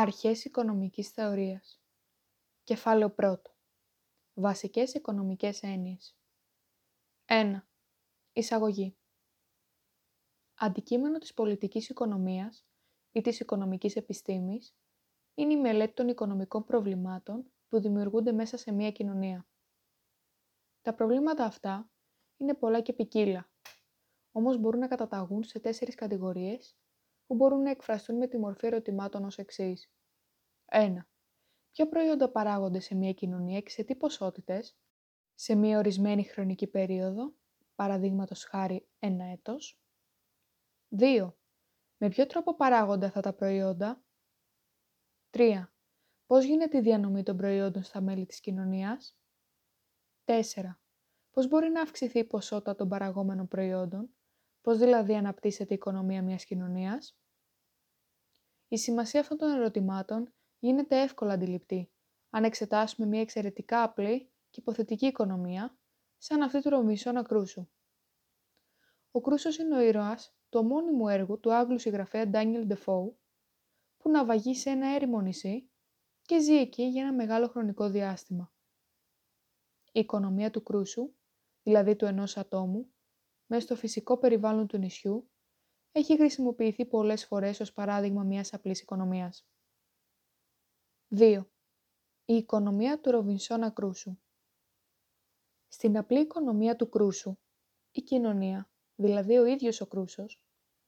Αρχές οικονομικής θεωρίας. Κεφάλαιο 1. Βασικές οικονομικές έννοιες. 1. Εισαγωγή. Αντικείμενο της πολιτικής οικονομίας ή της οικονομικής επιστήμης είναι η μελέτη των οικονομικών προβλημάτων που δημιουργούνται μέσα σε μια κοινωνία. Τα προβλήματα αυτά είναι πολλά και ποικίλα, όμως μπορούν να καταταγούν σε 4 κατηγορίες που μπορούν να εκφραστούν με τη μορφή ερωτημάτων ως εξής. 1. Ποια προϊόντα παράγονται σε μια κοινωνία και σε τι ποσότητες, σε μια ορισμένη χρονική περίοδο, παραδείγματος χάρη 1 έτος. 2. Με ποιο τρόπο παράγονται αυτά τα προϊόντα. 3. Πώς γίνεται η διανομή των προϊόντων στα μέλη της κοινωνίας. 4. Πώς μπορεί να αυξηθεί η ποσότητα των παραγόμενων προϊόντων, πώς δηλαδή αναπτύσσεται η οικονομία μιας κοινωνίας. Η σημασία αυτών των ερωτημάτων γίνεται εύκολα αντιληπτή, αν εξετάσουμε μια εξαιρετικά απλή και υποθετική οικονομία, σαν αυτή του Ρωμίσωνα Κρούσου. Ο Κρούσος είναι ο ήρωας του ομώνυμου έργου του Άγγλου συγγραφέα Ντάνιελ Ντεφόου, που ναυαγεί σε ένα έρημο νησί και ζει εκεί για ένα μεγάλο χρονικό διάστημα. Η οικονομία του Κρούσου, δηλαδή του ενός ατόμου, μέσα στο φυσικό περιβάλλον του νησιού, έχει χρησιμοποιηθεί πολλές φορές ως παράδειγμα μιας απλής οικονομίας. 2. Η οικονομία του Ροβινσώνα Κρούσου. Στην απλή οικονομία του Κρούσου, η κοινωνία, δηλαδή ο ίδιος ο Κρούσος,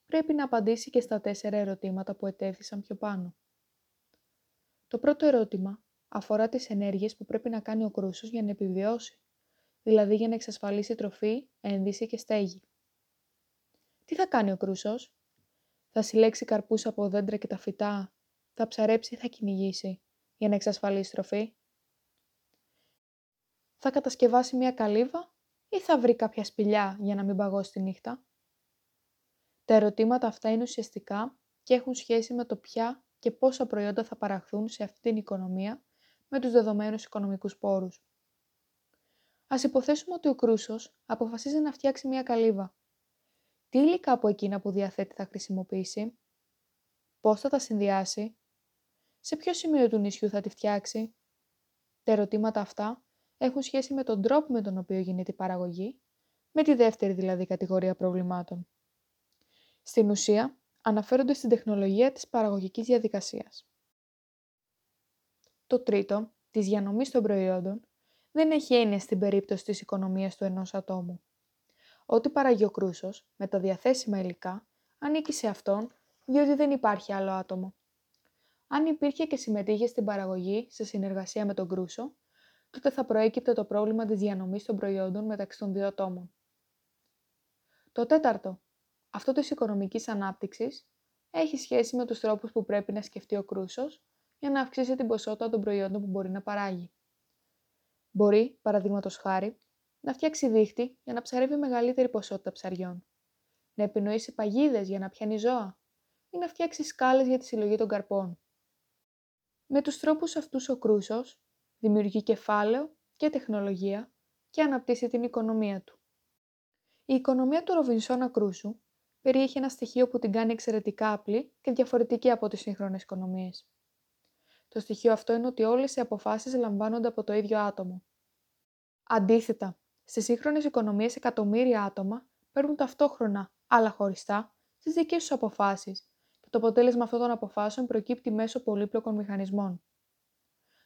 πρέπει να απαντήσει και στα 4 ερωτήματα που ετέθησαν πιο πάνω. Το πρώτο ερώτημα αφορά τις ενέργειες που πρέπει να κάνει ο Κρούσος για να επιβιώσει, δηλαδή για να εξασφαλίσει τροφή, ένδυση και στέγη. Τι θα κάνει ο Κρούσος? Θα συλλέξει καρπούς από δέντρα και τα φυτά, θα ψαρέψει ή θα κυνηγήσει για να εξασφαλίσει τροφή? Θα κατασκευάσει μια καλύβα ή θα βρει κάποια σπηλιά για να μην παγώσει τη νύχτα? Τα ερωτήματα αυτά είναι ουσιαστικά και έχουν σχέση με το ποια και πόσα προϊόντα θα παραχθούν σε αυτήν την οικονομία με τους δεδομένους οικονομικούς πόρους. Ας υποθέσουμε ότι ο Κρούσος αποφασίζει να φτιάξει μια καλύβα. Τι υλικά από εκείνα που διαθέτει θα χρησιμοποιήσει? Πώς θα τα συνδυάσει? Σε ποιο σημείο του νησιού θα τη φτιάξει? Τα ερωτήματα αυτά έχουν σχέση με τον τρόπο με τον οποίο γίνεται η παραγωγή, με τη δεύτερη δηλαδή κατηγορία προβλημάτων. Στην ουσία, αναφέρονται στην τεχνολογία της παραγωγικής διαδικασίας. Το τρίτο, της διανομής των προϊόντων, δεν έχει έννοια στην περίπτωση της οικονομίας του ενός ατόμου. Ό,τι παραγεί ο Κρούσος με τα διαθέσιμα υλικά ανήκει σε αυτόν, διότι δεν υπάρχει άλλο άτομο. Αν υπήρχε και συμμετείχε στην παραγωγή σε συνεργασία με τον Κρούσο, τότε θα προέκυπτε το πρόβλημα της διανομής των προϊόντων μεταξύ των 2 ατόμων. Το τέταρτο, αυτό της οικονομικής ανάπτυξης, έχει σχέση με τους τρόπους που πρέπει να σκεφτεί ο Κρούσος για να αυξήσει την ποσότητα των προϊόντων που μπορεί να παράγει. Μπορεί, παραδείγματος χάρη, να φτιάξει δίχτυ για να ψαρεύει μεγαλύτερη ποσότητα ψαριών, να επινοήσει παγίδες για να πιάνει ζώα ή να φτιάξει σκάλες για τη συλλογή των καρπών. Με τους τρόπους αυτούς ο Κρούσος δημιουργεί κεφάλαιο και τεχνολογία και αναπτύσσει την οικονομία του. Η οικονομία του Ροβινσώνα Κρούσου περιέχει ένα στοιχείο που την κάνει εξαιρετικά απλή και διαφορετική από τις σύγχρονες οικονομίες. Το στοιχείο αυτό είναι ότι όλες οι αποφάσεις λαμβάνονται από το ίδιο άτομο. Αντίθετα, στις σύγχρονες οικονομίες εκατομμύρια άτομα παίρνουν ταυτόχρονα, αλλά χωριστά, τις δικές τους αποφάσεις και το αποτέλεσμα αυτών των αποφάσεων προκύπτει μέσω πολύπλοκων μηχανισμών.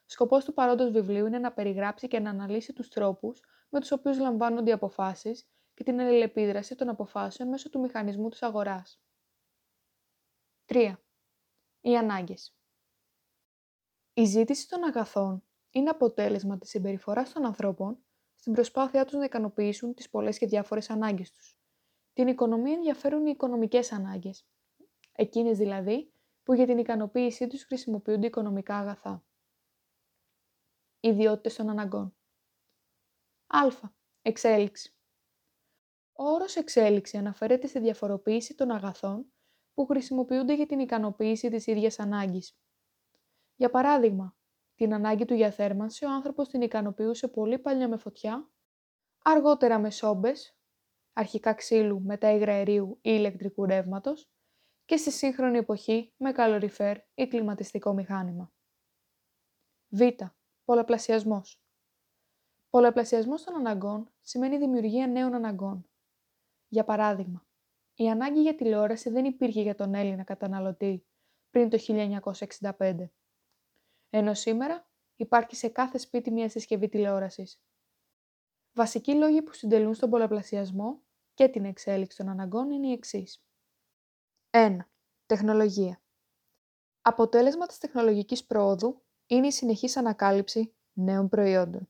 Σκοπός του παρόντος βιβλίου είναι να περιγράψει και να αναλύσει τους τρόπους με τους οποίους λαμβάνονται οι αποφάσεις και την αλληλεπίδραση των αποφάσεων μέσω του μηχανισμού της αγοράς. 3. Οι ανάγκες. Η ζήτηση των αγαθών είναι αποτέλεσμα της συμπεριφοράς των ανθρώπων στην προσπάθειά τους να ικανοποιήσουν τις πολλές και διάφορες ανάγκες τους. Την οικονομία ενδιαφέρουν οι οικονομικές ανάγκες, εκείνες δηλαδή που για την ικανοποίησή τους χρησιμοποιούνται οικονομικά αγαθά. Ιδιότητες των αναγκών. Α. Εξέλιξη. Ο όρος εξέλιξη αναφέρεται στη διαφοροποίηση των αγαθών που χρησιμοποιούνται για την ικανοποίηση της ίδιας ανάγκης. Για παράδειγμα, την ανάγκη του για θέρμανση ο άνθρωπος την ικανοποιούσε πολύ παλιά με φωτιά, αργότερα με σόμπες, αρχικά ξύλου, μετά υγραερίου ή ηλεκτρικού ρεύματος, και στη σύγχρονη εποχή με καλωριφέρ ή κλιματιστικό μηχάνημα. Β. Πολλαπλασιασμός. Πολλαπλασιασμός των αναγκών σημαίνει δημιουργία νέων αναγκών. Για παράδειγμα, η ανάγκη για τηλεόραση δεν υπήρχε για τον Έλληνα καταναλωτή πριν το 1965. Ενώ σήμερα υπάρχει σε κάθε σπίτι μια συσκευή τηλεόρασης. Βασικοί λόγοι που συντελούν στον πολλαπλασιασμό και την εξέλιξη των αναγκών είναι οι εξής. 1. Τεχνολογία. Αποτέλεσμα της τεχνολογικής προόδου είναι η συνεχής ανακάλυψη νέων προϊόντων.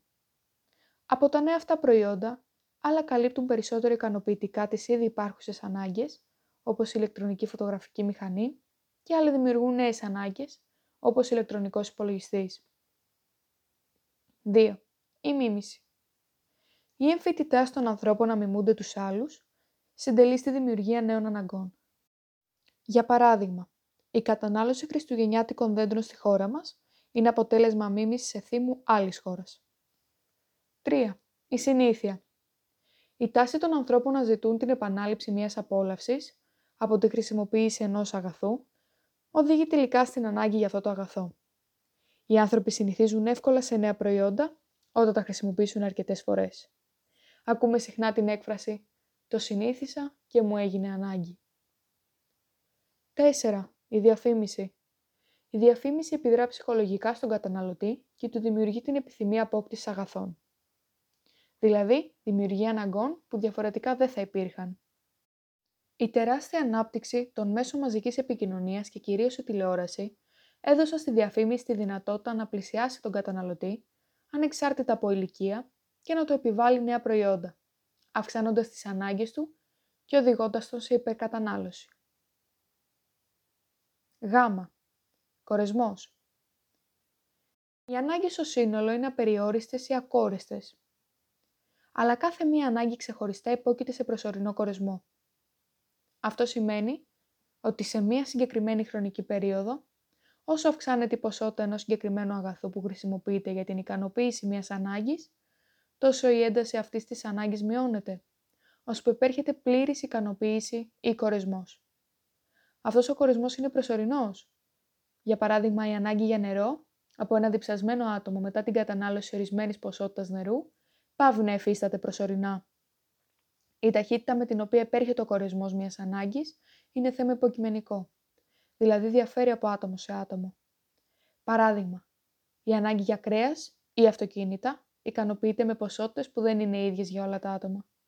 Από τα νέα αυτά προϊόντα, άλλα καλύπτουν περισσότερο ικανοποιητικά τις ήδη υπάρχουσες ανάγκες, όπως η ηλεκτρονική φωτογραφική μηχανή, και άλλοι δημιουργούν νέες ανάγκες, όπως ηλεκτρονικός υπολογιστής. 2. Η μίμηση. Η εμφυτητά των ανθρώπων να μιμούνται τους άλλους συντελεί στη δημιουργία νέων αναγκών. Για παράδειγμα, η κατανάλωση χριστουγεννιάτικων δέντρων στη χώρα μας είναι αποτέλεσμα μίμησης εθήμου άλλης χώρας. 3. Η συνήθεια. Η τάση των ανθρώπων να ζητούν την επανάληψη μιας απόλαυσης από τη χρησιμοποίηση ενός αγαθού οδηγεί τελικά στην ανάγκη για αυτό το αγαθό. Οι άνθρωποι συνηθίζουν εύκολα σε νέα προϊόντα όταν τα χρησιμοποιήσουν αρκετές φορές. Ακούμε συχνά την έκφραση «Το συνήθισα και μου έγινε ανάγκη». 4. Η διαφήμιση. Η διαφήμιση επιδρά ψυχολογικά στον καταναλωτή και του δημιουργεί την επιθυμία απόκτησης αγαθών. Δηλαδή, δημιουργεί αναγκών που διαφορετικά δεν θα υπήρχαν. Η τεράστια ανάπτυξη των μέσων μαζικής επικοινωνίας και κυρίως η τηλεόραση έδωσαν στη διαφήμιση τη δυνατότητα να πλησιάσει τον καταναλωτή ανεξάρτητα από ηλικία και να του επιβάλλει νέα προϊόντα, αυξάνοντας τις ανάγκες του και οδηγώντας τον σε υπερκατανάλωση. Γ. Κορεσμός. Οι ανάγκες στο σύνολο είναι απεριόριστες ή ακόριστες, αλλά κάθε μία ανάγκη ξεχωριστά υπόκειται σε προσωρινό κορεσμό. Αυτό σημαίνει ότι σε μία συγκεκριμένη χρονική περίοδο, όσο αυξάνεται η ποσότητα ενός συγκεκριμένου αγαθού που χρησιμοποιείται για την ικανοποίηση μιας ανάγκης, τόσο η ένταση αυτής της ανάγκης μειώνεται, ώσπου επέρχεται πλήρης ικανοποίηση ή κορεσμός. Αυτός ο κορεσμός είναι προσωρινός. Για παράδειγμα, η ανάγκη για νερό από ένα διψασμένο άτομο μετά την κατανάλωση ορισμένης ποσότητας νερού παύει να εφίσταται προσωρινά. Η ταχύτητα με την οποία επέρχεται ο κορεσμός μιας ανάγκης είναι θέμα υποκειμενικό, δηλαδή διαφέρει από άτομο σε άτομο. Παράδειγμα, η ανάγκη για κρέας ή αυτοκίνητα ικανοποιείται με ποσότητες που δεν είναι ίδιες για όλα τα άτομα.